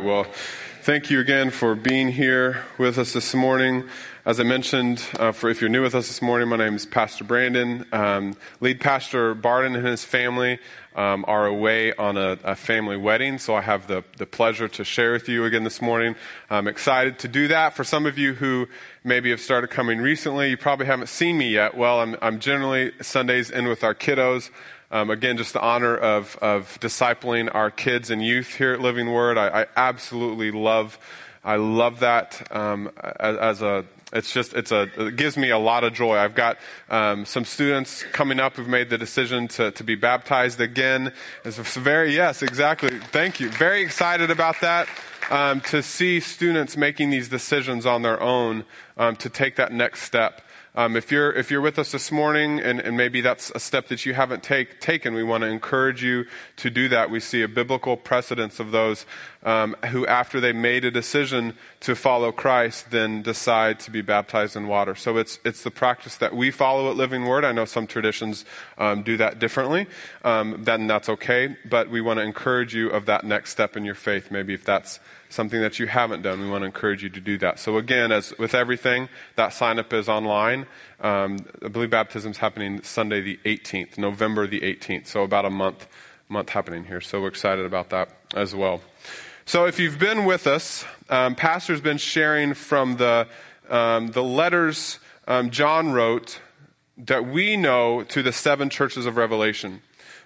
right, well, thank you again for being here with us this morning. As I mentioned, for if you're new with us this morning, my name is Pastor Brandon. Lead Pastor Barton and his family are away on a family wedding, so I have the pleasure to share with you again this morning. I'm excited to do that. For some of you who maybe have started coming recently, you probably haven't seen me yet. Well, I'm generally Sundays in with our kiddos. Again, just the honor of discipling our kids and youth here at Living Word. I absolutely love that it gives me a lot of joy. I've got some students coming up who've made the decision to be baptized again. It's very, yes, exactly. Thank you. Very excited about that. To see students making these decisions on their own to take that next step. If you're with us this morning and maybe that's a step that you haven't taken, we want to encourage you to do that. We see a biblical precedence of those who, after they made a decision to follow Christ, then decide to be baptized in water. So it's the practice that we follow at Living Word. I know some traditions do that differently. Then that's okay. But we want to encourage you of that next step in your faith. Maybe if that's something that you haven't done, we want to encourage you to do that. So again, as with everything, that sign-up is online. I believe baptism is happening Sunday the 18th, November the 18th. So about a month happening here. So we're excited about that as well. So if you've been with us, Pastor's been sharing from the letters John wrote that we know to the seven churches of Revelation.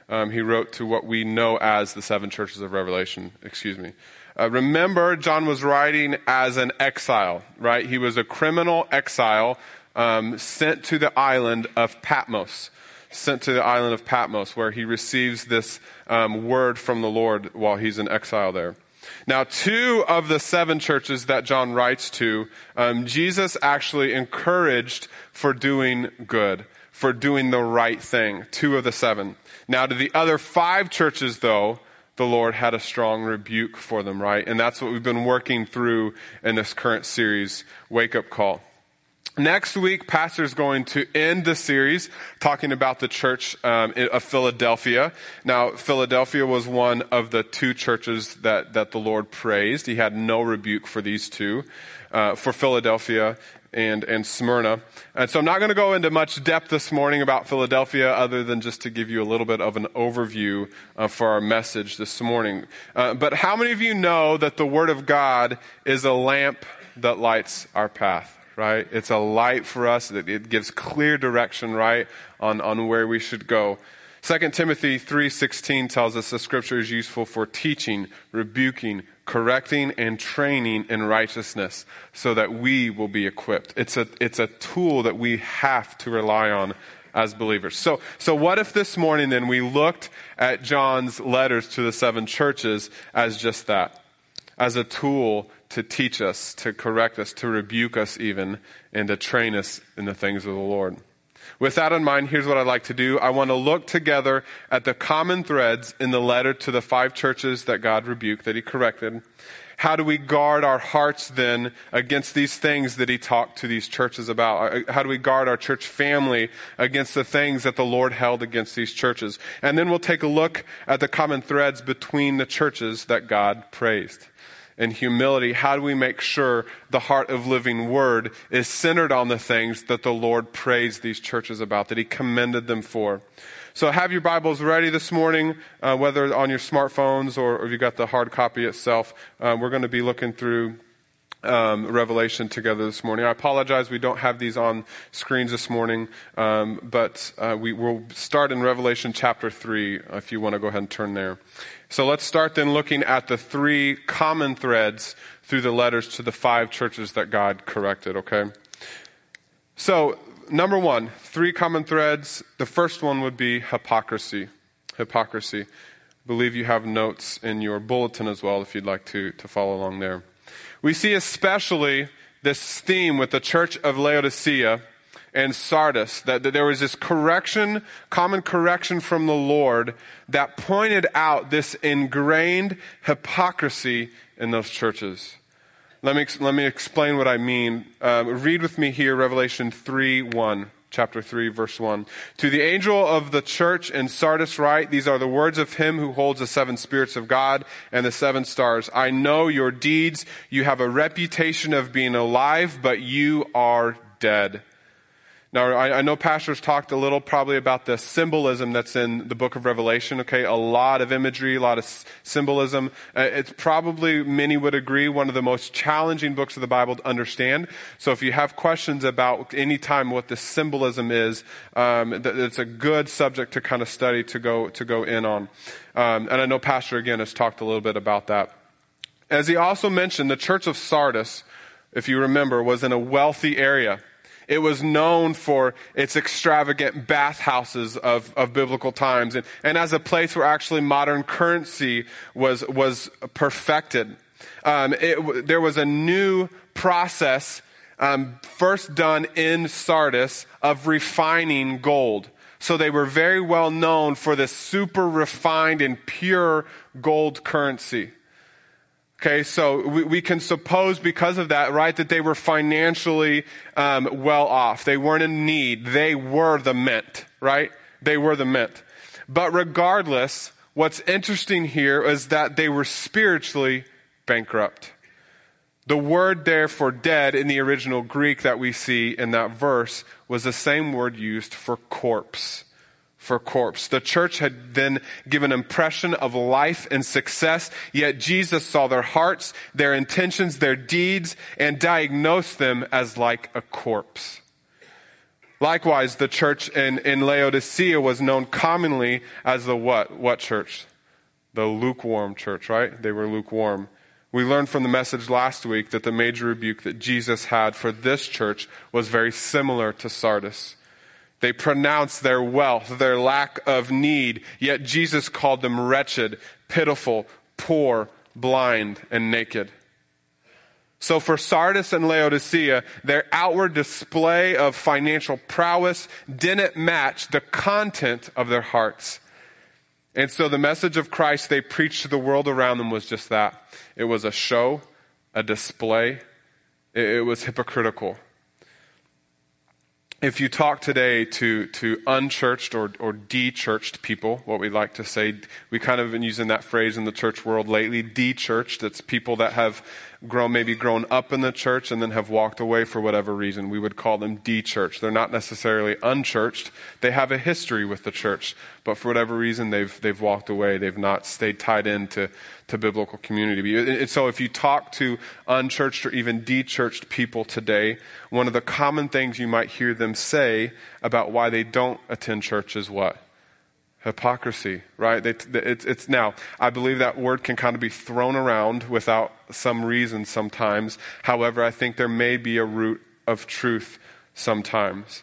He wrote to what we know as the seven churches of Revelation, remember, John was writing as an exile, right? He was a criminal exile sent to the island of Patmos, where he receives this word from the Lord while he's in exile there. Now, two of the seven churches that John writes to, Jesus actually encouraged for doing good, for doing the right thing, two of the seven. Now, to the other five churches, though, the Lord had a strong rebuke for them, right? And that's what we've been working through in this current series, Wake Up Call. Next week, Pastor's going to end the series talking about the church of Philadelphia. Now, Philadelphia was one of the two churches that the Lord praised. He had no rebuke for these two, for Philadelphia and Smyrna. And so I'm not going to go into much depth this morning about Philadelphia other than just to give you a little bit of an overview for our message this morning. But how many of you know that the Word of God is a lamp that lights our path, right? It's a light for us. It gives clear direction, right, on where we should go. 2 Timothy 3:16 tells us the Scripture is useful for teaching, rebuking, correcting, and training in righteousness so that we will be equipped. It's a tool that we have to rely on as believers. So what if this morning then we looked at John's letters to the seven churches as just that, as a tool to teach us, to correct us, to rebuke us even, and to train us in the things of the Lord? With that in mind, here's what I'd like to do. I want to look together at the common threads in the letter to the five churches that God rebuked, that he corrected. How do we guard our hearts then against these things that he talked to these churches about? How do we guard our church family against the things that the Lord held against these churches? And then we'll take a look at the common threads between the churches that God praised. In humility, how do we make sure the heart of Living Word is centered on the things that the Lord praised these churches about, that he commended them for? So have your Bibles ready this morning, whether on your smartphones or if you've got the hard copy itself. We're going to be looking through Revelation together this morning. I apologize, we don't have these on screens this morning, but we will start in Revelation chapter 3, if you want to go ahead and turn there. So let's start then looking at the three common threads through the letters to the five churches that God corrected, okay? So, number one, three common threads. The first one would be hypocrisy. I believe you have notes in your bulletin as well if you'd like to follow along there. We see especially this theme with the church of Laodicea and Sardis, that there was this common correction from the Lord that pointed out this ingrained hypocrisy in those churches. Let me explain what I mean. Read with me here Revelation 3:1. Chapter 3, verse 1. To the angel of the church in Sardis write, these are the words of him who holds the seven spirits of God and the seven stars. I know your deeds. You have a reputation of being alive, but you are dead. Now, I know pastors talked a little probably about the symbolism that's in the book of Revelation, okay? A lot of imagery, a lot of symbolism. It's probably, many would agree, one of the most challenging books of the Bible to understand. So if you have questions about any time what the symbolism is, it's a good subject to kind of study, to go in on. And I know Pastor, again, has talked a little bit about that. As he also mentioned, the church of Sardis, if you remember, was in a wealthy area. It was known for its extravagant bathhouses of biblical times, and as a place where actually modern currency was perfected. There was a new process first done in Sardis of refining gold. So they were very well known for this super refined and pure gold currency. Okay, so we can suppose because of that, right, that they were financially well off. They weren't in need. They were the mint, right? They were the mint. But regardless, what's interesting here is that they were spiritually bankrupt. The word there for dead in the original Greek that we see in that verse was the same word used for corpse. The church had then given an impression of life and success, yet Jesus saw their hearts, their intentions, their deeds, and diagnosed them as like a corpse. Likewise, the church in Laodicea was known commonly as the what? What church? The lukewarm church, right? They were lukewarm. We learned from the message last week that the major rebuke that Jesus had for this church was very similar to Sardis. They pronounced their wealth, their lack of need, yet Jesus called them wretched, pitiful, poor, blind, and naked. So for Sardis and Laodicea, their outward display of financial prowess didn't match the content of their hearts. And so the message of Christ they preached to the world around them was just that. It was a show, a display. It was hypocritical. If you talk today to unchurched or de-churched people, what we like to say, we kind of been using that phrase in the church world lately, de-churched. It's people that have grown up in the church and then have walked away for whatever reason. We would call them de-churched. They're not necessarily unchurched. They have a history with the church, but for whatever reason they've walked away. They've not stayed tied into biblical community. And so if you talk to unchurched or even de-churched people today, one of the common things you might hear them say about why they don't attend church is what? Hypocrisy, right? It's now, I believe that word can kind of be thrown around without some reason sometimes. However, I think there may be a root of truth sometimes.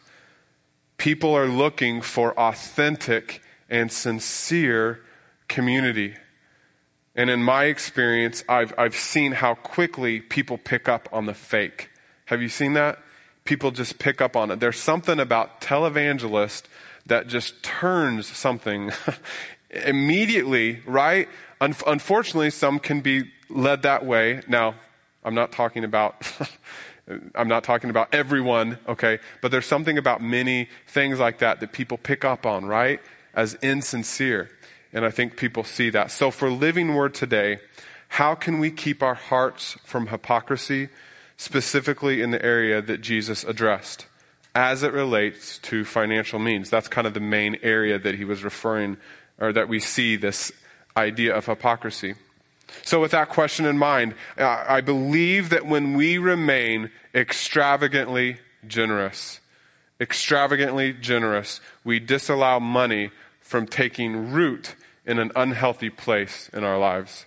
People are looking for authentic and sincere community. And in my experience, I've seen how quickly people pick up on the fake. Have you seen that? People just pick up on it. There's something about televangelists that just turns something immediately, right? Unfortunately, some can be led that way. Now, I'm not talking about everyone, okay? But there's something about many things like that that people pick up on, right? As insincere. And I think people see that. So for Living Word today, how can we keep our hearts from hypocrisy, specifically in the area that Jesus addressed? As it relates to financial means. That's kind of the main area that he was referring, or that we see this idea of hypocrisy. So with that question in mind, I believe that when we remain extravagantly generous, we disallow money from taking root in an unhealthy place in our lives.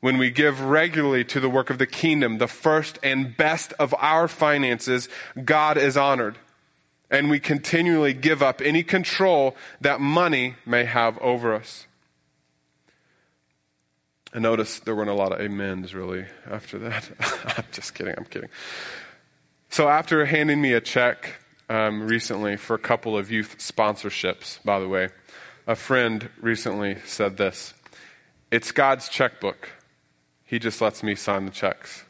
When we give regularly to the work of the kingdom, the first and best of our finances, God is honored. And we continually give up any control that money may have over us. I noticed there weren't a lot of amens really after that. I'm just kidding. So after handing me a check recently for a couple of youth sponsorships, by the way, a friend recently said this. It's God's checkbook. He just lets me sign the checks.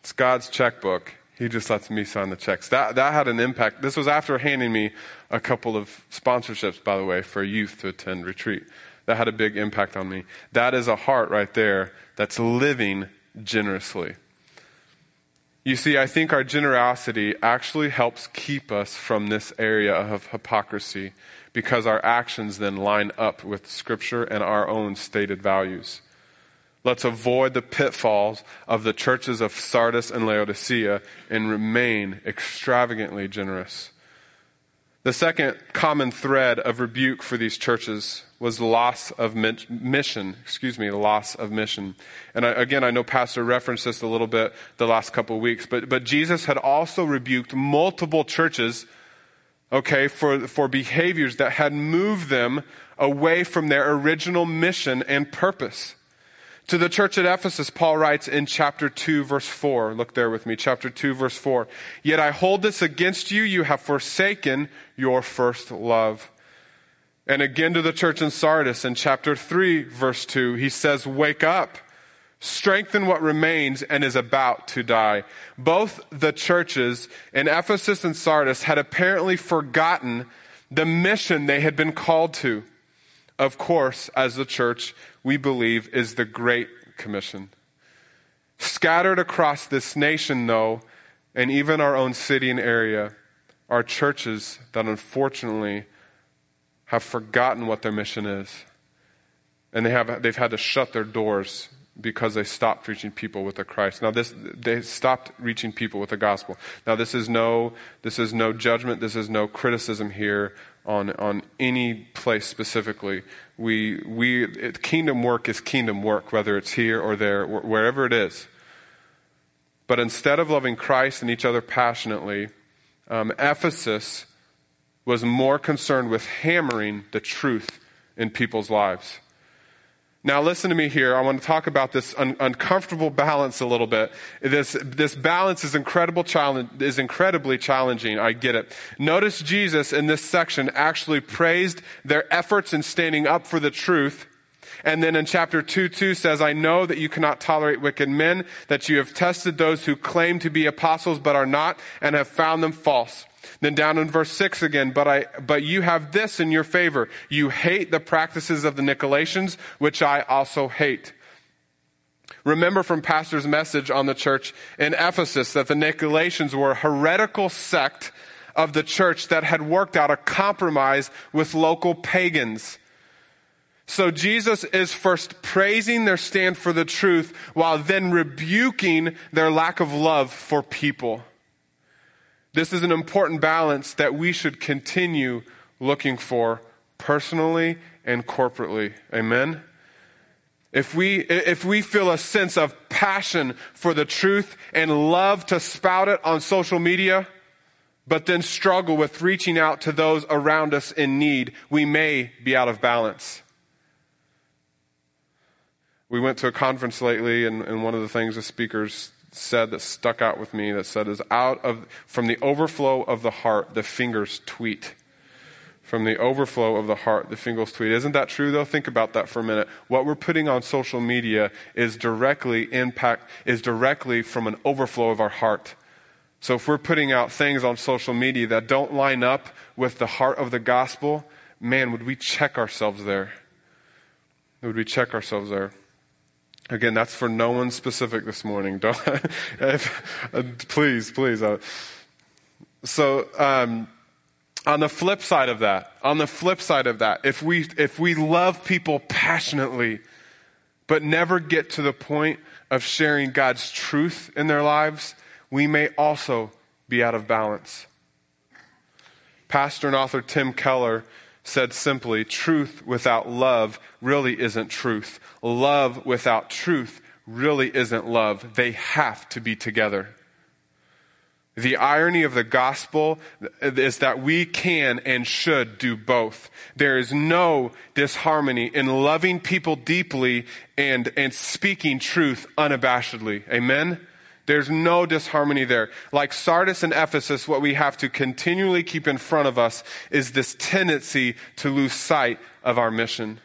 It's God's checkbook. He just lets me sign the checks. That had an impact. This was after handing me a couple of sponsorships, by the way, for youth to attend retreat. That had a big impact on me. That is a heart right there that's living generously. You see, I think our generosity actually helps keep us from this area of hypocrisy because our actions then line up with Scripture and our own stated values. Let's avoid the pitfalls of the churches of Sardis and Laodicea and remain extravagantly generous. The second common thread of rebuke for these churches was loss of mission. And I know Pastor referenced this a little bit the last couple of weeks, but Jesus had also rebuked multiple churches, for behaviors that had moved them away from their original mission and purpose. To the church at Ephesus, Paul writes in chapter 2, verse 4. Look there with me, chapter 2, verse 4. Yet I hold this against you. You have forsaken your first love. And again to the church in Sardis in chapter 3, verse 2, he says, wake up, strengthen what remains and is about to die. Both the churches in Ephesus and Sardis had apparently forgotten the mission they had been called to. Of course, as the church, we believe, is the Great Commission. Scattered across this nation, though, and even our own city and area, are churches that unfortunately have forgotten what their mission is. And they've had to shut their doors because they stopped reaching people with the Christ. Now, they stopped reaching people with the gospel. Now, this is no judgment. This is no criticism here on any place specifically. Kingdom work is kingdom work, whether it's here or there, wherever it is. But instead of loving Christ and each other passionately, Ephesus was more concerned with hammering the truth in people's lives. Now listen to me here. I want to talk about this uncomfortable balance a little bit. This balance is incredibly challenging. I get it. Notice Jesus in this section actually praised their efforts in standing up for the truth. And then in chapter 2:2 says, I know that you cannot tolerate wicked men, that you have tested those who claim to be apostles but are not and have found them false. Then down in verse 6 again, but you have this in your favor. You hate the practices of the Nicolaitans, which I also hate. Remember from Pastor's message on the church in Ephesus that the Nicolaitans were a heretical sect of the church that had worked out a compromise with local pagans. So Jesus is first praising their stand for the truth while then rebuking their lack of love for people. This is an important balance that we should continue looking for personally and corporately. Amen? If we feel a sense of passion for the truth and love to spout it on social media, but then struggle with reaching out to those around us in need, we may be out of balance. We went to a conference lately, and one of the things the speakers said that stuck out with me that said is from the overflow of the heart, the fingers tweet. From the overflow of the heart, the fingers tweet. Isn't that true though? Think about that for a minute. What we're putting on social media is directly from an overflow of our heart. So if we're putting out things on social media that don't line up with the heart of the gospel, man, would we check ourselves there? Would we check ourselves there? Again, that's for no one specific this morning. Please. So, on the flip side of that, if we love people passionately, but never get to the point of sharing God's truth in their lives, we may also be out of balance. Pastor and author Tim Keller said simply, truth without love really isn't truth. Love without truth really isn't love. They have to be together. The irony of the gospel is that we can and should do both. There is no disharmony in loving people deeply and speaking truth unabashedly. Amen? There's no disharmony there. Like Sardis and Ephesus, what we have to continually keep in front of us is this tendency to lose sight of our mission.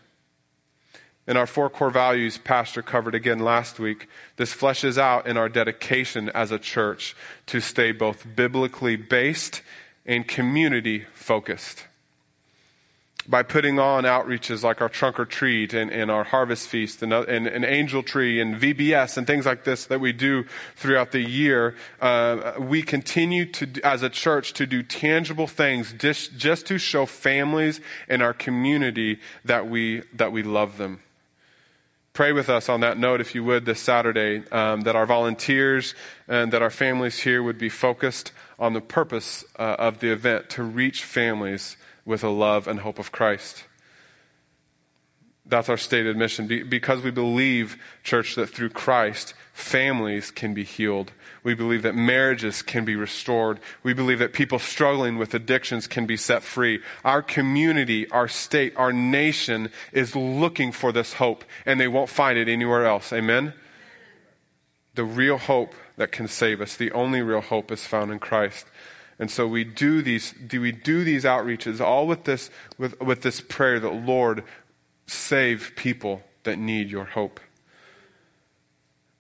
And our four core values Pastor covered again last week. This fleshes out in our dedication as a church to stay both biblically based and community focused. By putting on outreaches like our Trunk or Treat and our Harvest Feast and Angel Tree and VBS and things like this that we do throughout the year, we continue to, as a church, to do tangible things just to show families in our community that we love them. Pray with us on that note, if you would, this Saturday, that our volunteers and that our families here would be focused on the purpose of the event to reach families with a love and hope of Christ. That's our stated mission. Because we believe, church, that through Christ, families can be healed. We believe that marriages can be restored. We believe that people struggling with addictions can be set free. Our community, our state, our nation is looking for this hope, and they won't find it anywhere else. Amen? The real hope that can save us, the only real hope, is found in Christ. And so we do these outreaches all with this prayer that, Lord, save people that need your hope.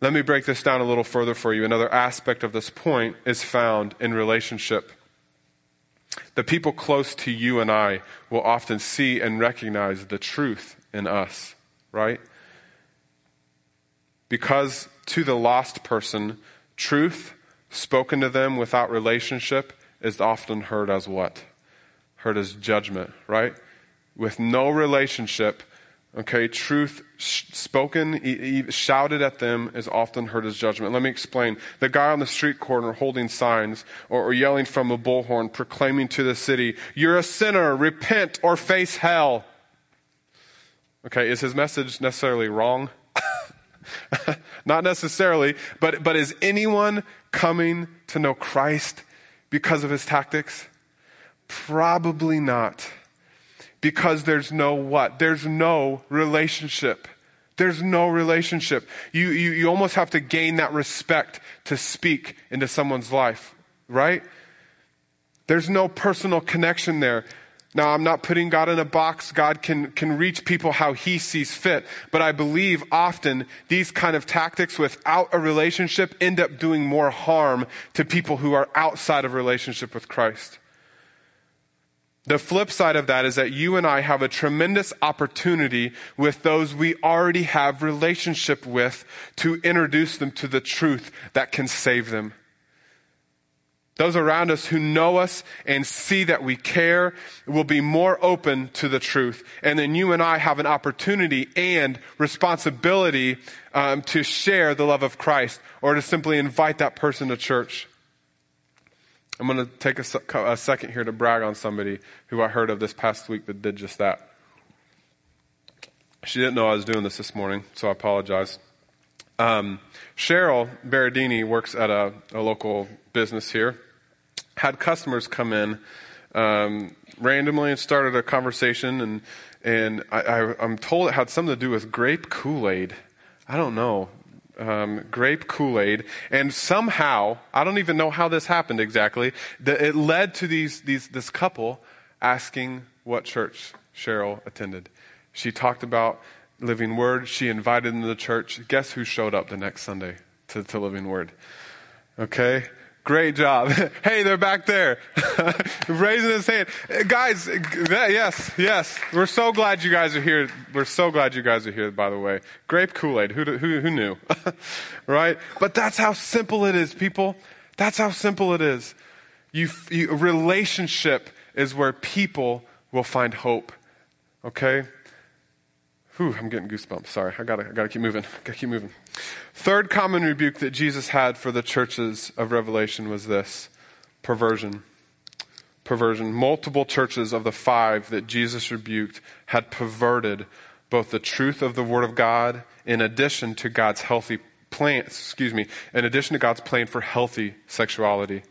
Let me break this down a little further for you. Another aspect of this point is found in relationship. The people close to you and I will often see and recognize the truth in us, right? Because to the lost person, truth spoken to them without relationship is often heard as what? Heard as judgment, right? With no relationship, okay, truth spoken, shouted at them is often heard as judgment. Let me explain. The guy on the street corner holding signs or yelling from a bullhorn, proclaiming to the city, "You're a sinner, repent or face hell." Okay, is his message necessarily wrong? Not necessarily, but is anyone coming to know Christ because of his tactics? Probably not. Because there's no what? There's no relationship. There's no relationship. You almost have to gain that respect to speak into someone's life, right? There's no personal connection there. Now, I'm not putting God in a box. God can reach people how he sees fit. But I believe often these kind of tactics without a relationship end up doing more harm to people who are outside of relationship with Christ. The flip side of that is that you and I have a tremendous opportunity with those we already have relationship with to introduce them to the truth that can save them. Those around us who know us and see that we care will be more open to the truth. And then you and I have an opportunity and responsibility to share the love of Christ or to simply invite that person to church. I'm going to take a second here to brag on somebody who I heard of this past week that did just that. She didn't know I was doing this morning, so I apologize. Cheryl Berardini works at a local business here. Had customers come in randomly and started a conversation, and I'm told it had something to do with grape Kool-Aid. I don't know. Grape Kool-Aid, and somehow, I don't even know how this happened exactly, it led to this couple asking what church Cheryl attended. She talked about Living Word. She invited them to the church. Guess who showed up the next Sunday to Living Word? Okay? Great job. Hey, they're back there. Raising his hand. Guys, yes. We're so glad you guys are here. We're so glad you guys are here, by the way. Grape Kool-Aid. Who knew? Right? But that's how simple it is, people. That's how simple it is. Relationship is where people will find hope. Okay? Whew, I'm getting goosebumps. Sorry, I gotta keep moving. Gotta keep moving. Third common rebuke that Jesus had for the churches of Revelation was this: perversion. Multiple churches of the five that Jesus rebuked had perverted both the truth of the Word of God, in addition to God's healthy plan. In addition to God's plan for healthy sexuality.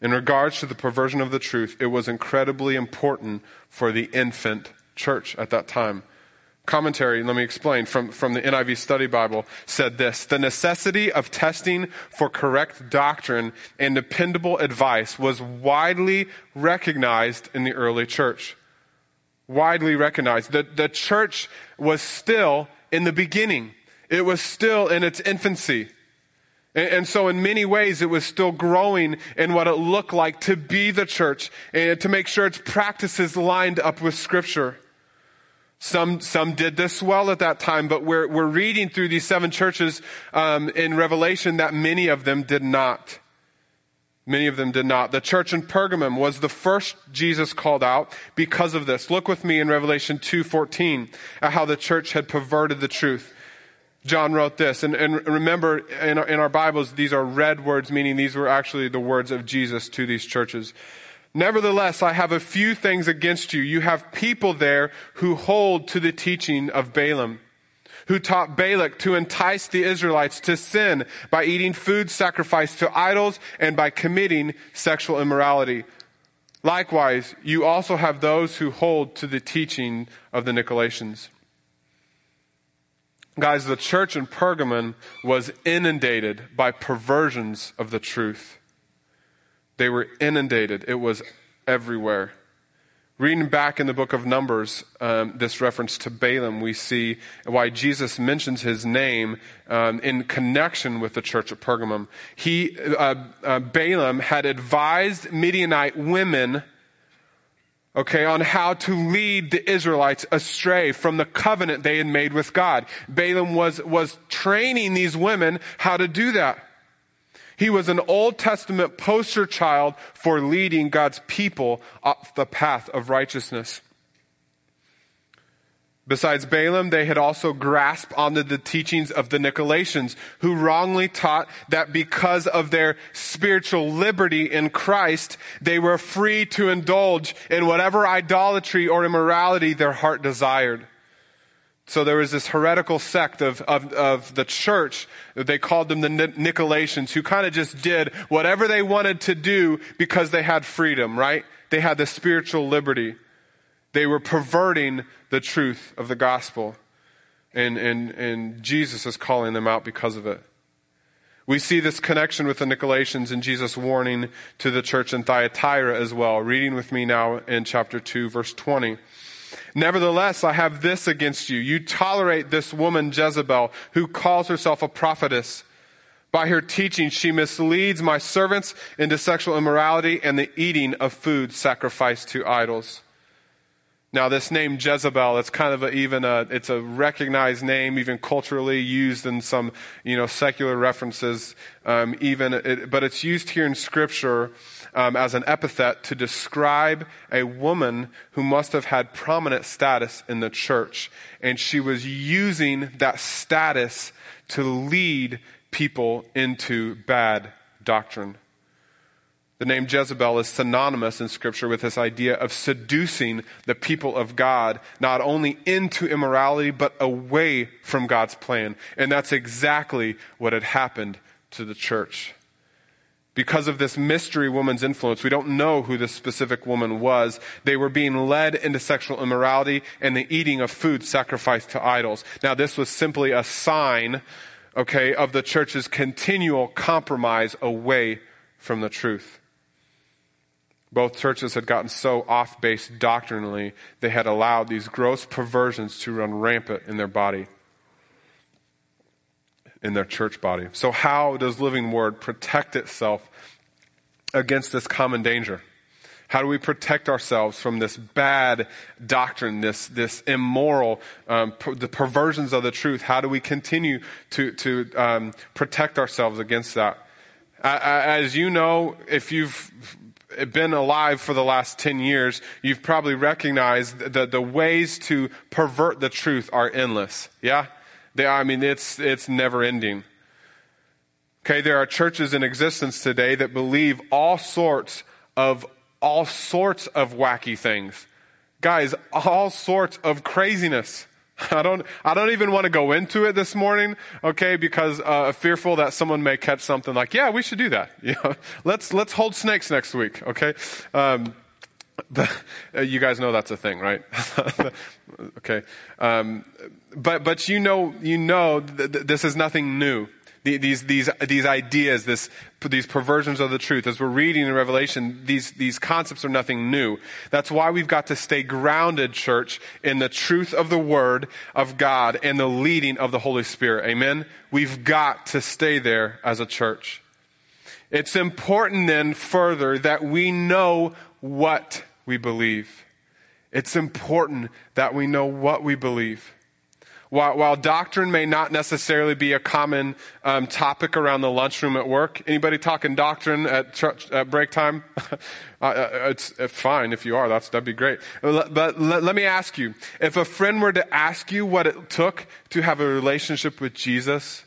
In regards to the perversion of the truth, it was incredibly important for the infant church at that time. Commentary, let me explain, from the NIV Study Bible said this: the necessity of testing for correct doctrine and dependable advice was widely recognized in the early church. widely recognized. The church was still in the beginning. It was still in its infancy. And so in many ways, it was still growing in what it looked like to be the church and to make sure its practices lined up with Scripture. Some did this well at that time, but we're reading through these seven churches in Revelation that many of them did not. Many of them did not. The church in Pergamum was the first Jesus called out because of this. Look with me in Revelation 2:14 at how the church had perverted the truth. John wrote this, and remember in our Bibles, these are red words, meaning these were actually the words of Jesus to these churches. Nevertheless, I have a few things against you. You have people there who hold to the teaching of Balaam, who taught Balak to entice the Israelites to sin by eating food sacrificed to idols and by committing sexual immorality. Likewise, you also have those who hold to the teaching of the Nicolaitans. Guys, the church in Pergamum was inundated by perversions of the truth. They were inundated. It was everywhere. Reading back in the book of Numbers, this reference to Balaam, we see why Jesus mentions his name in connection with the church at Pergamum. Balaam had advised Midianite women, on how to lead the Israelites astray from the covenant they had made with God. Balaam was training these women how to do that. He was an Old Testament poster child for leading God's people up the path of righteousness. Besides Balaam, they had also grasped onto the teachings of the Nicolaitans, who wrongly taught that because of their spiritual liberty in Christ, they were free to indulge in whatever idolatry or immorality their heart desired. So there was this heretical sect of the church. They called them the Nicolaitans, who kind of just did whatever they wanted to do because they had freedom, right? They had the spiritual liberty. They were perverting the truth of the gospel. And Jesus is calling them out because of it. We see this connection with the Nicolaitans in Jesus' warning to the church in Thyatira as well. Reading with me now in chapter 2, verse 20. Nevertheless, I have this against you. You tolerate this woman Jezebel, who calls herself a prophetess. By her teaching, she misleads my servants into sexual immorality and the eating of food sacrificed to idols. Now, this name Jezebel, it's kind of it's a recognized name, even culturally used in some, secular references. But it's used here in Scripture as an epithet to describe a woman who must have had prominent status in the church, and she was using that status to lead people into bad doctrine. The name Jezebel is synonymous in Scripture with this idea of seducing the people of God, not only into immorality, but away from God's plan. And that's exactly what had happened to the church. Because of this mystery woman's influence, we don't know who this specific woman was. They were being led into sexual immorality and the eating of food sacrificed to idols. Now, this was simply a sign, of the church's continual compromise away from the truth. Both churches had gotten so off-base doctrinally, they had allowed these gross perversions to run rampant in their body, in their church body. So how does Living Word protect itself against this common danger? How do we protect ourselves from this bad doctrine, this immoral, the perversions of the truth? How do we continue to protect ourselves against that? As you know, if you've been alive for the last 10 years, you've probably recognized that the ways to pervert the truth are endless. Yeah? It's never ending. There are churches in existence today that believe all sorts of wacky things. Guys, all sorts of craziness. I don't even want to go into it this morning, because fearful that someone may catch something like, yeah, we should do that. Let's hold snakes next week, you guys know that's a thing, right? But this is nothing new. these ideas, these perversions of the truth. As we're reading in Revelation, these concepts are nothing new. That's why we've got to stay grounded, church, in the truth of the Word of God and the leading of the Holy Spirit. Amen? We've got to stay there as a church. It's important then further that we know what we believe. It's important that we know what we believe. While doctrine may not necessarily be a common topic around the lunchroom at work, anybody talking doctrine at church at break time? It's fine if you are. That'd be great. But let me ask you, if a friend were to ask you what it took to have a relationship with Jesus,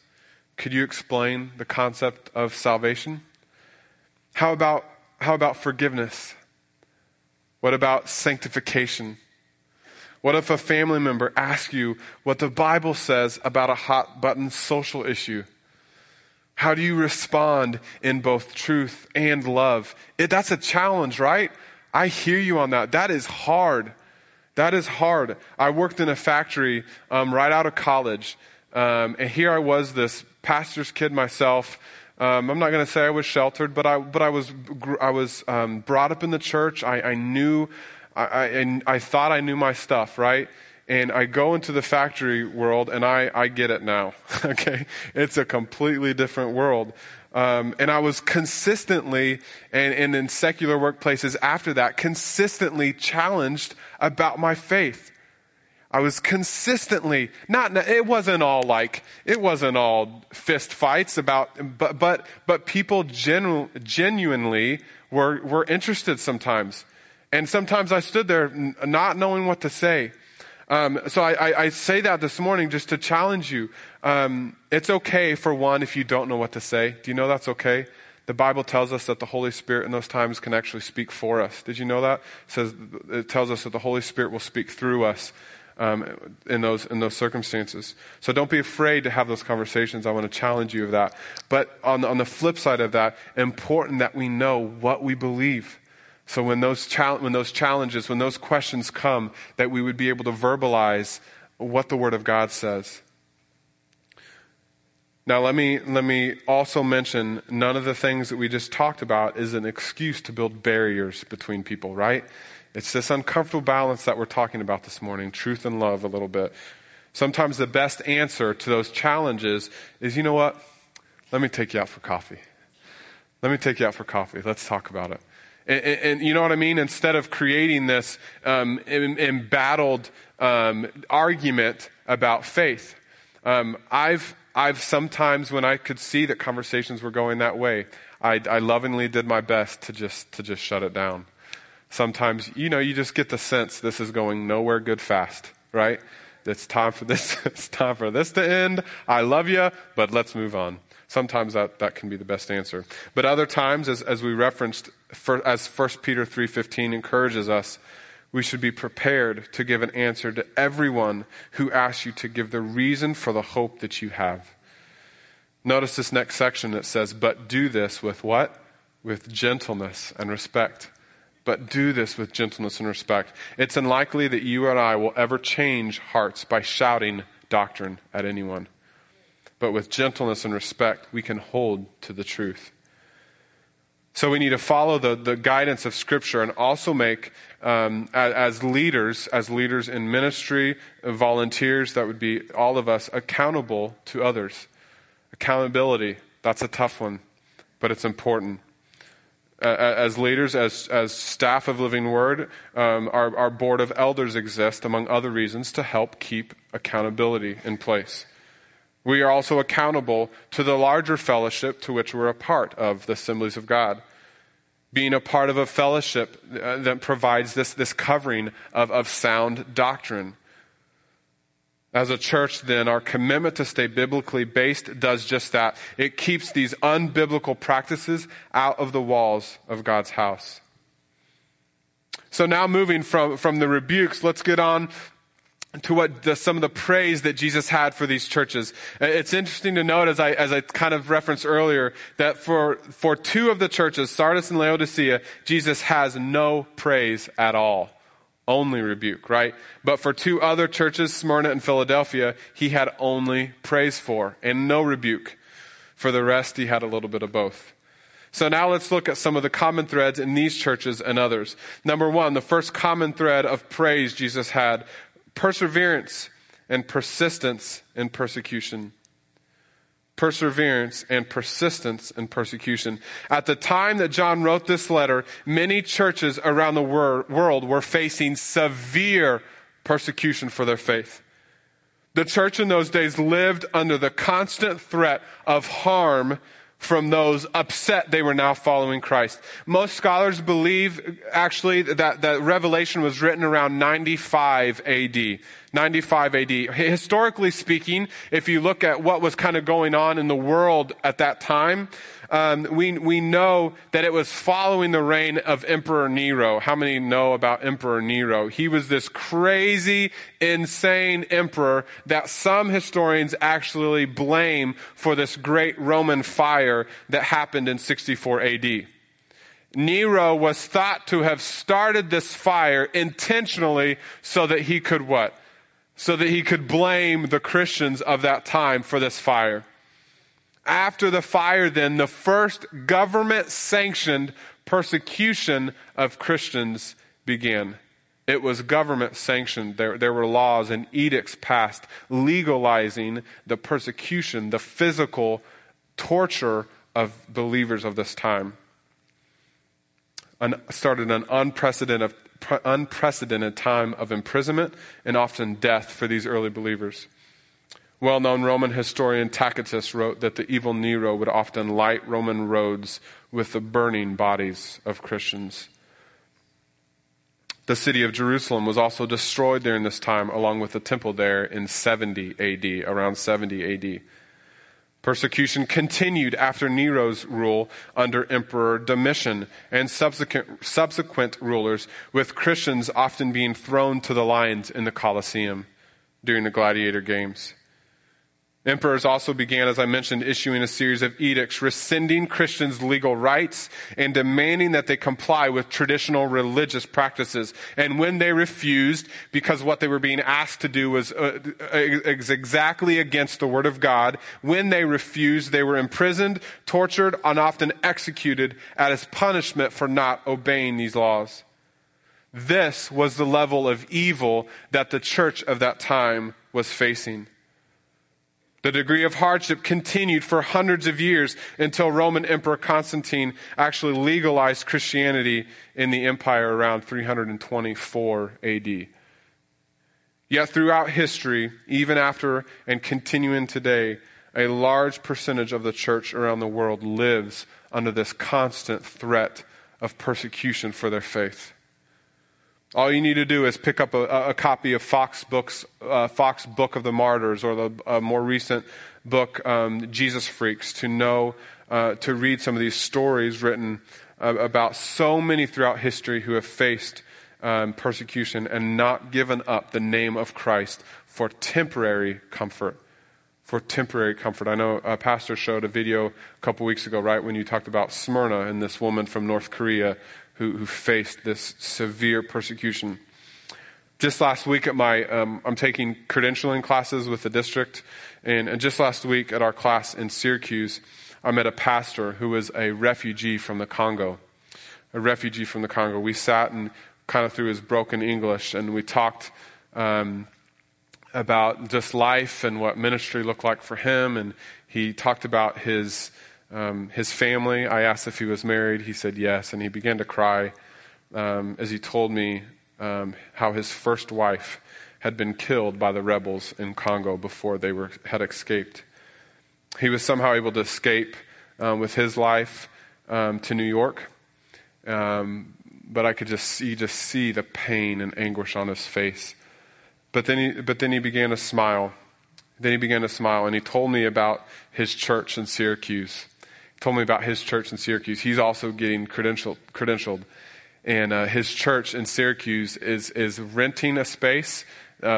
could you explain the concept of salvation? How about forgiveness? What about sanctification? What if a family member asks you what the Bible says about a hot-button social issue? How do you respond in both truth and love? That's a challenge, right? I hear you on that. That is hard. That is hard. I worked in a factory right out of college, and here I was, this pastor's kid myself. I'm not going to say I was sheltered, but I was brought up in the church. I thought I knew my stuff, right? And I go into the factory world, and I get it now, okay? It's a completely different world. And I was consistently, and in secular workplaces after that, consistently challenged about my faith. I was consistently, it wasn't all fist fights about, but people genuinely were interested sometimes. And sometimes I stood there not knowing what to say. So I say that this morning just to challenge you. It's okay, for one, if you don't know what to say. Do you know that's okay? The Bible tells us that the Holy Spirit in those times can actually speak for us. Did you know that? It tells us that the Holy Spirit will speak through us in those circumstances. So don't be afraid to have those conversations. I want to challenge you of that. But on the flip side of that, important that we know what we believe. So when those questions come, that we would be able to verbalize what the Word of God says. Now, let me also mention, none of the things that we just talked about is an excuse to build barriers between people, right? It's this uncomfortable balance that we're talking about this morning, truth and love a little bit. Sometimes the best answer to those challenges is, you know what? Let me take you out for coffee. Let's talk about it. And you know what I mean? Instead of creating this embattled argument about faith, I've sometimes, when I could see that conversations were going that way, I lovingly did my best to just shut it down. Sometimes, you just get the sense this is going nowhere good fast, right? It's time for this. It's time for this to end. I love you, but let's move on. Sometimes that can be the best answer. But other times, as we referenced, as 1 Peter 3:15 encourages us, we should be prepared to give an answer to everyone who asks you to give the reason for the hope that you have. Notice this next section that says, but do this with what? With gentleness and respect. But do this with gentleness and respect. It's unlikely that you and I will ever change hearts by shouting doctrine at anyone. But with gentleness and respect, we can hold to the truth. So we need to follow the guidance of Scripture, and also make, as leaders in ministry, volunteers, that would be all of us, accountable to others. Accountability, that's a tough one, but it's important. As leaders, as staff of Living Word, our board of elders exists, among other reasons, to help keep accountability in place. We are also accountable to the larger fellowship to which we're a part of, the Assemblies of God. Being a part of a fellowship that provides this covering of sound doctrine. As a church, then, our commitment to stay biblically based does just that. It keeps these unbiblical practices out of the walls of God's house. So now, moving from the rebukes, let's get on to some of the praise that Jesus had for these churches. It's interesting to note, as I kind of referenced earlier, that for two of the churches, Sardis and Laodicea, Jesus has no praise at all. Only rebuke, right? But for two other churches, Smyrna and Philadelphia, he had only praise for and no rebuke. For the rest, he had a little bit of both. So now let's look at some of the common threads in these churches and others. Number one, the first common thread of praise Jesus had, perseverance and persistence in persecution. Perseverance and persistence in persecution. At the time that John wrote this letter, many churches around the world were facing severe persecution for their faith. The church in those days lived under the constant threat of harm from those upset they were now following Christ. Most scholars believe, actually, that Revelation was written around 95 AD. 95 AD. Historically speaking, if you look at what was kind of going on in the world at that time, we know that it was following the reign of Emperor Nero. How many know about Emperor Nero? He was this crazy, insane emperor that some historians actually blame for this great Roman fire that happened in 64 AD. Nero was thought to have started this fire intentionally so that he could what? So that he could blame the Christians of that time for this fire. After the fire, then, the first government-sanctioned persecution of Christians began. It was government-sanctioned. There were laws and edicts passed legalizing the persecution, the physical torture of believers of this time. Started an unprecedented time of imprisonment and often death for these early believers. Well-known Roman historian Tacitus wrote that the evil Nero would often light Roman roads with the burning bodies of Christians. The city of Jerusalem was also destroyed during this time, along with the temple there in 70 AD, around 70 AD. Persecution continued after Nero's rule under Emperor Domitian and subsequent rulers, with Christians often being thrown to the lions in the Colosseum during the gladiator games. Emperors also began, as I mentioned, issuing a series of edicts, rescinding Christians' legal rights and demanding that they comply with traditional religious practices. And when they refused, because what they were being asked to do was exactly against the word of God, when they refused, they were imprisoned, tortured, and often executed as punishment for not obeying these laws. This was the level of evil that the church of that time was facing. The degree of hardship continued for hundreds of years until Roman Emperor Constantine actually legalized Christianity in the empire around 324 AD. Yet throughout history, even after and continuing today, a large percentage of the church around the world lives under this constant threat of persecution for their faith. All you need to do is pick up a copy of Fox Book of the Martyrs, or the more recent book, Jesus Freaks, to know, to read some of these stories written about so many throughout history who have faced persecution and not given up the name of Christ for temporary comfort. For temporary comfort. I know a pastor showed a video a couple weeks ago, right, when you talked about Smyrna and this woman from North Korea who faced this severe persecution. Just last week at my, I'm taking credentialing classes with the district, and just last week at our class in Syracuse, I met a pastor who was a refugee from the Congo. We sat and kind of through his broken English, and we talked about just life and what ministry looked like for him, and he talked about his family. I asked if he was married. He said yes, and he began to cry as he told me how his first wife had been killed by the rebels in Congo before they had escaped. He was somehow able to escape with his life to New York, but I could just see the pain and anguish on his face. But then he began to smile. And he told me about his church in Syracuse. He's also getting credentialed. And his church in Syracuse is renting a space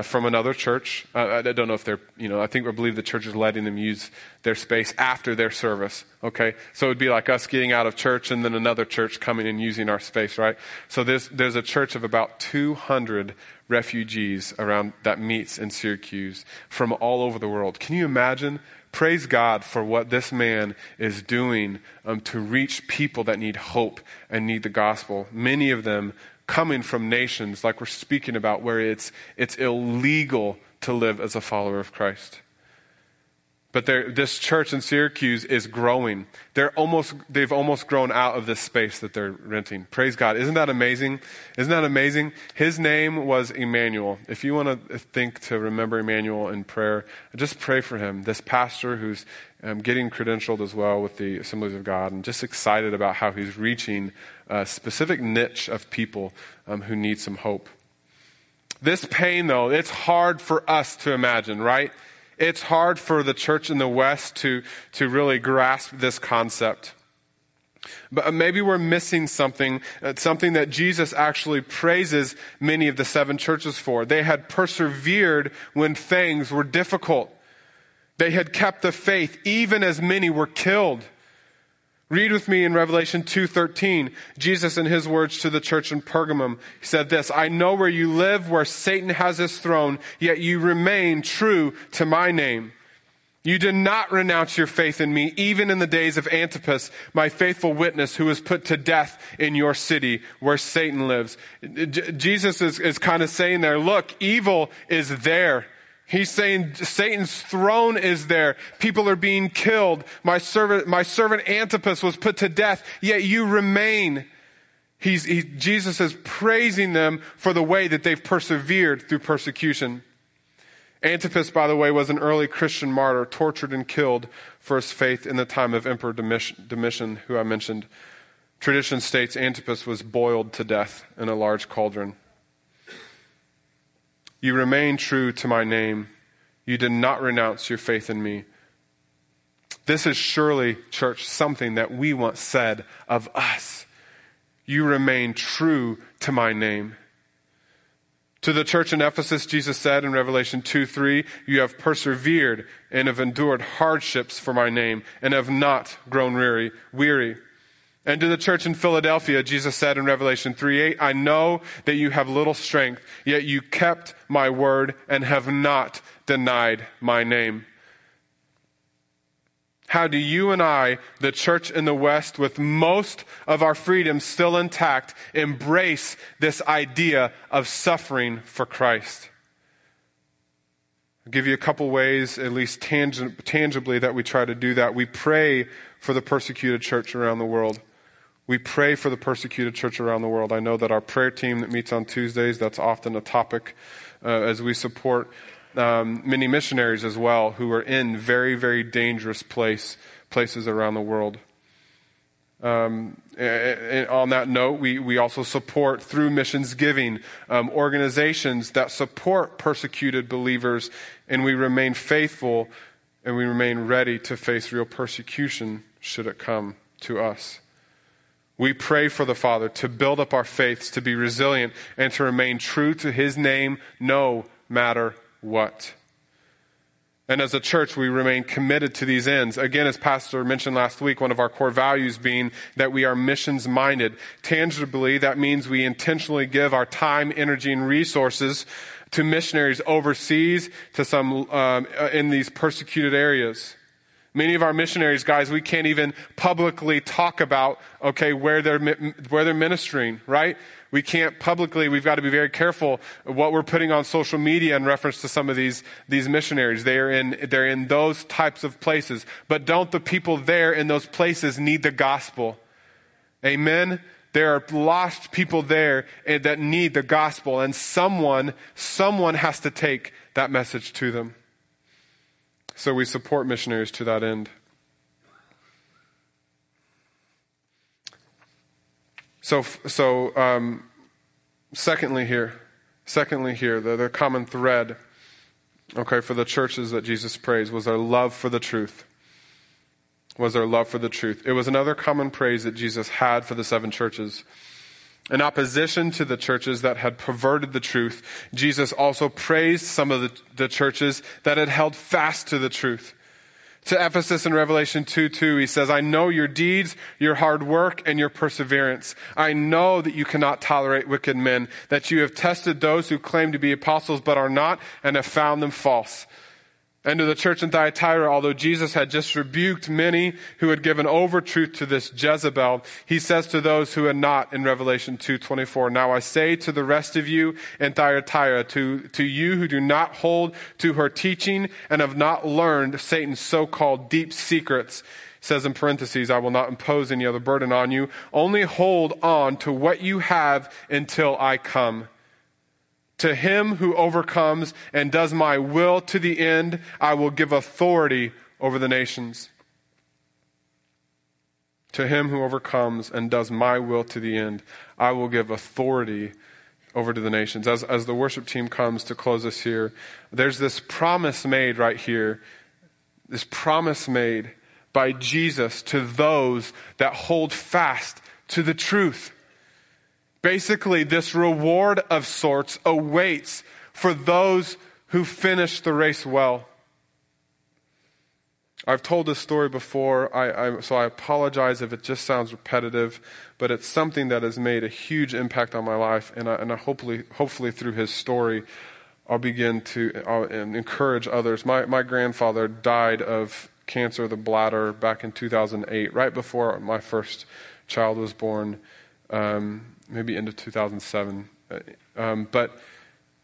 from another church. I don't know if they're, I think or believe the church is letting them use their space after their service. Okay. So it would be like us getting out of church and then another church coming and using our space, right? So there's a church of about 200 refugees around that meets in Syracuse from all over the world. Can you imagine praise God for what this man is doing to reach people that need hope and need the gospel. Many of them coming from nations like we're speaking about, where it's illegal to live as a follower of Christ. But this church in Syracuse is growing. They've almost grown out of this space that they're renting. Praise God. Isn't that amazing? Isn't that amazing? His name was Emmanuel. If you want to think to remember Emmanuel in prayer, just pray for him. This pastor who's getting credentialed as well with the Assemblies of God, and just excited about how he's reaching a specific niche of people who need some hope. This pain, though, it's hard for us to imagine, right? It's hard for the church in the West to really grasp this concept. But maybe we're missing something that Jesus actually praises many of the seven churches for. They had persevered when things were difficult. They had kept the faith even as many were killed. Read with me in Revelation 2:13, Jesus in his words to the church in Pergamum, he said this, "I know where you live, where Satan has his throne, yet you remain true to my name. You did not renounce your faith in me, even in the days of Antipas, my faithful witness, who was put to death in your city where Satan lives." Jesus is kind of saying there, look, evil is there. He's saying Satan's throne is there. People are being killed. My servant Antipas was put to death, yet you remain. Jesus is praising them for the way that they've persevered through persecution. Antipas, by the way, was an early Christian martyr, tortured and killed for his faith in the time of Emperor Domitian, who I mentioned. Tradition states Antipas was boiled to death in a large cauldron. You remain true to my name. You did not renounce your faith in me. This is surely, church, something that we once said of us. You remain true to my name. To the church in Ephesus, Jesus said in Revelation 2:3, you have persevered and have endured hardships for my name and have not grown weary. And to the church in Philadelphia, Jesus said in Revelation 3:8, I know that you have little strength, yet you kept my word and have not denied my name. How do you and I, the church in the West, with most of our freedoms still intact, embrace this idea of suffering for Christ? I'll give you a couple ways, at least tangibly, that we try to do that. We pray for the persecuted church around the world. We pray for the persecuted church around the world. I know that our prayer team that meets on Tuesdays, that's often a topic as we support many missionaries as well who are in very, very dangerous places around the world. And on that note, we also support through missions giving organizations that support persecuted believers, and we remain faithful and we remain ready to face real persecution should it come to us. We pray for the Father to build up our faiths, to be resilient, and to remain true to his name no matter what. And as a church, we remain committed to these ends. Again, as Pastor mentioned last week, one of our core values being that we are missions-minded. Tangibly, that means we intentionally give our time, energy, and resources to missionaries overseas, to some in these persecuted areas. Many of our missionaries, guys, we can't even publicly talk about, okay, where they're ministering, right? We can't publicly, we've got to be very careful what we're putting on social media in reference to some of these missionaries. They're in those types of places. But don't the people there in those places need the gospel? Amen? There are lost people there that need the gospel, and someone has to take that message to them. So we support missionaries to that end. So secondly here, the common thread, okay, for the churches that Jesus praised was their love for the truth. It was another common praise that Jesus had for the seven churches. In opposition to the churches that had perverted the truth, Jesus also praised some of the churches that had held fast to the truth. To Ephesus in Revelation 2:2, he says, I know your deeds, your hard work, and your perseverance. I know that you cannot tolerate wicked men, that you have tested those who claim to be apostles but are not, and have found them false. And to the church in Thyatira, although Jesus had just rebuked many who had given over truth to this Jezebel, he says to those who had not in Revelation 2:24, now I say to the rest of you in Thyatira, to you who do not hold to her teaching and have not learned Satan's so-called deep secrets, says in parentheses, I will not impose any other burden on you. Only hold on to what you have until I come. To him who overcomes and does my will to the end, I will give authority over the nations. To him who overcomes and does my will to the end, I will give authority over to the nations. As the worship team comes to close us here, there's this promise made right here. This promise made by Jesus to those that hold fast to the truth. Basically, this reward of sorts awaits for those who finish the race well. I've told this story before, so I apologize if it just sounds repetitive, but it's something that has made a huge impact on my life, and I hopefully through his story, I'll encourage others. My grandfather died of cancer of the bladder back in 2008, right before my first child was born. Maybe into 2007. But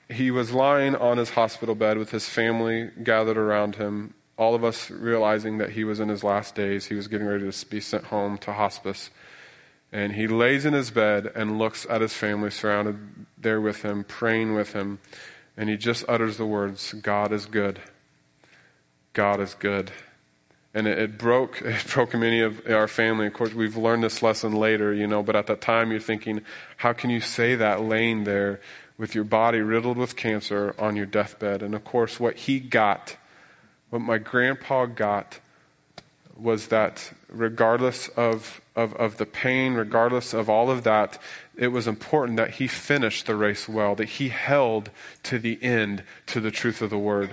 he was lying on his hospital bed with his family gathered around him, all of us realizing that he was in his last days. He was getting ready to be sent home to hospice. And he lays in his bed and looks at his family surrounded there with him, praying with him. And he just utters the words, God is good. God is good. And it broke many of our family. Of course, we've learned this lesson later, but at that time you're thinking, how can you say that laying there with your body riddled with cancer on your deathbed? And of course, what my grandpa got was that regardless of the pain, regardless of all of that, it was important that he finished the race well, that he held to the end to the truth of the word.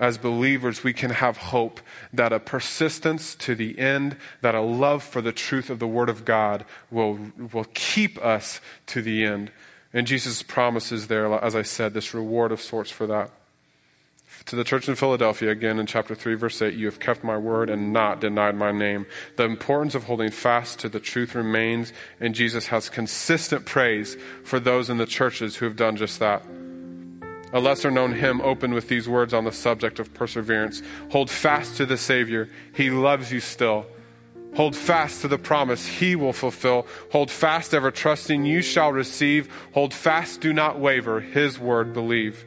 As believers, we can have hope that a persistence to the end, that a love for the truth of the Word of God will keep us to the end. And Jesus promises there, as I said, this reward of sorts for that. To the church in Philadelphia, again in chapter 3, verse 8, you have kept my word and not denied my name. The importance of holding fast to the truth remains, and Jesus has consistent praise for those in the churches who have done just that. A lesser-known hymn opened with these words on the subject of perseverance. Hold fast to the Savior. He loves you still. Hold fast to the promise he will fulfill. Hold fast, ever trusting you shall receive. Hold fast, do not waver. His word believe.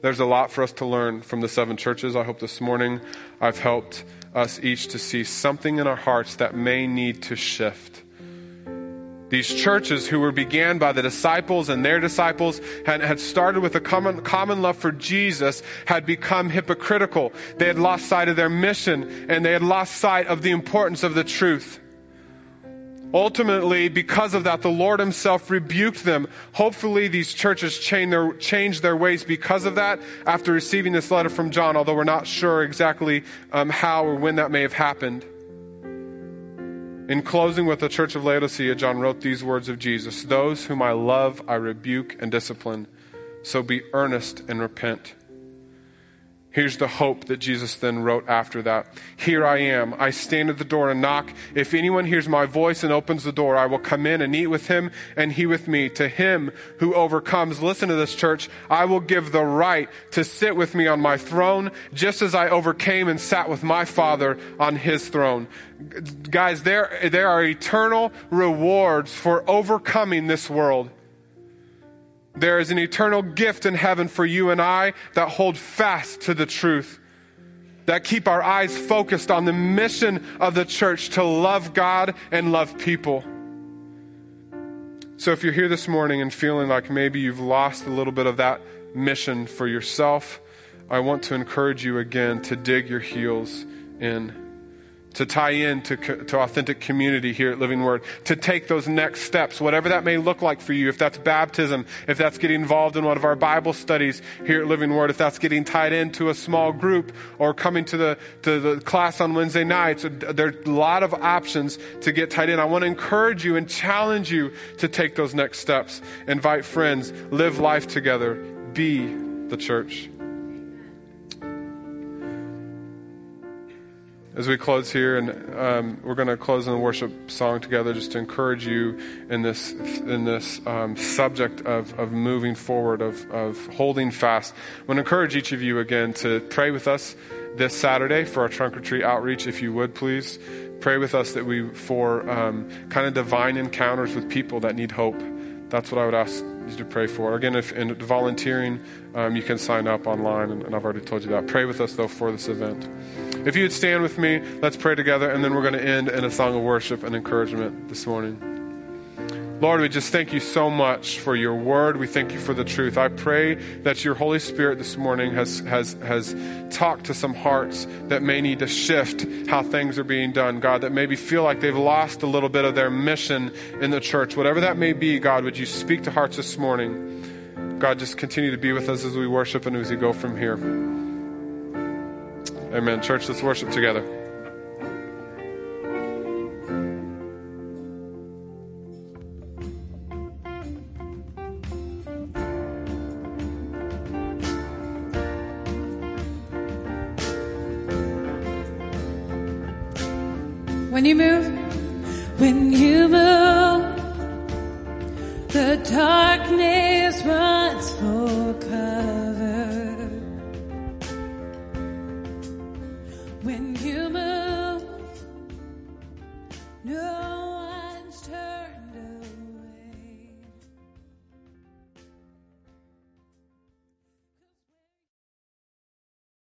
There's a lot for us to learn from the seven churches. I hope this morning I've helped us each to see something in our hearts that may need to shift. These churches who were began by the disciples and their disciples had started with a common love for Jesus, had become hypocritical. They had lost sight of their mission, and they had lost sight of the importance of the truth. Ultimately, because of that, the Lord himself rebuked them. Hopefully, these churches changed their ways because of that after receiving this letter from John, although we're not sure exactly how or when that may have happened. In closing with the church of Laodicea, John wrote these words of Jesus, those whom I love, I rebuke and discipline, so be earnest and repent. Here's the hope that Jesus then wrote after that. Here I am. I stand at the door and knock. If anyone hears my voice and opens the door, I will come in and eat with him and he with me. To him who overcomes, listen to this church, I will give the right to sit with me on my throne, just as I overcame and sat with my Father on his throne. Guys, there are eternal rewards for overcoming this world. There is an eternal gift in heaven for you and I that hold fast to the truth, that keep our eyes focused on the mission of the church to love God and love people. So if you're here this morning and feeling like maybe you've lost a little bit of that mission for yourself, I want to encourage you again to dig your heels in, to tie in to authentic community here at Living Word, to take those next steps, whatever that may look like for you, if that's baptism, if that's getting involved in one of our Bible studies here at Living Word, if that's getting tied into a small group or coming to the class on Wednesday nights. There are a lot of options to get tied in. I want to encourage you and challenge you to take those next steps. Invite friends, live life together, be the church. As we close here, and we're going to close in a worship song together, just to encourage you in this subject of moving forward, of holding fast. I want to encourage each of you again to pray with us this Saturday for our trunk or treat outreach, if you would please. Pray with us that we for kind of divine encounters with people that need hope. That's what I would ask you to pray for. Again, if in volunteering, you can sign up online, and I've already told you that. Pray with us, though, for this event. If you would stand with me, let's pray together, and then we're going to end in a song of worship and encouragement this morning. Lord, we just thank you so much for your word. We thank you for the truth. I pray that your Holy Spirit this morning has talked to some hearts that may need to shift how things are being done, God, that maybe feel like they've lost a little bit of their mission in the church. Whatever that may be, God, would you speak to hearts this morning? God, just continue to be with us as we worship and as we go from here. Amen. Church, let's worship together. When you move, the darkness runs for cover. When you move, no one's turned.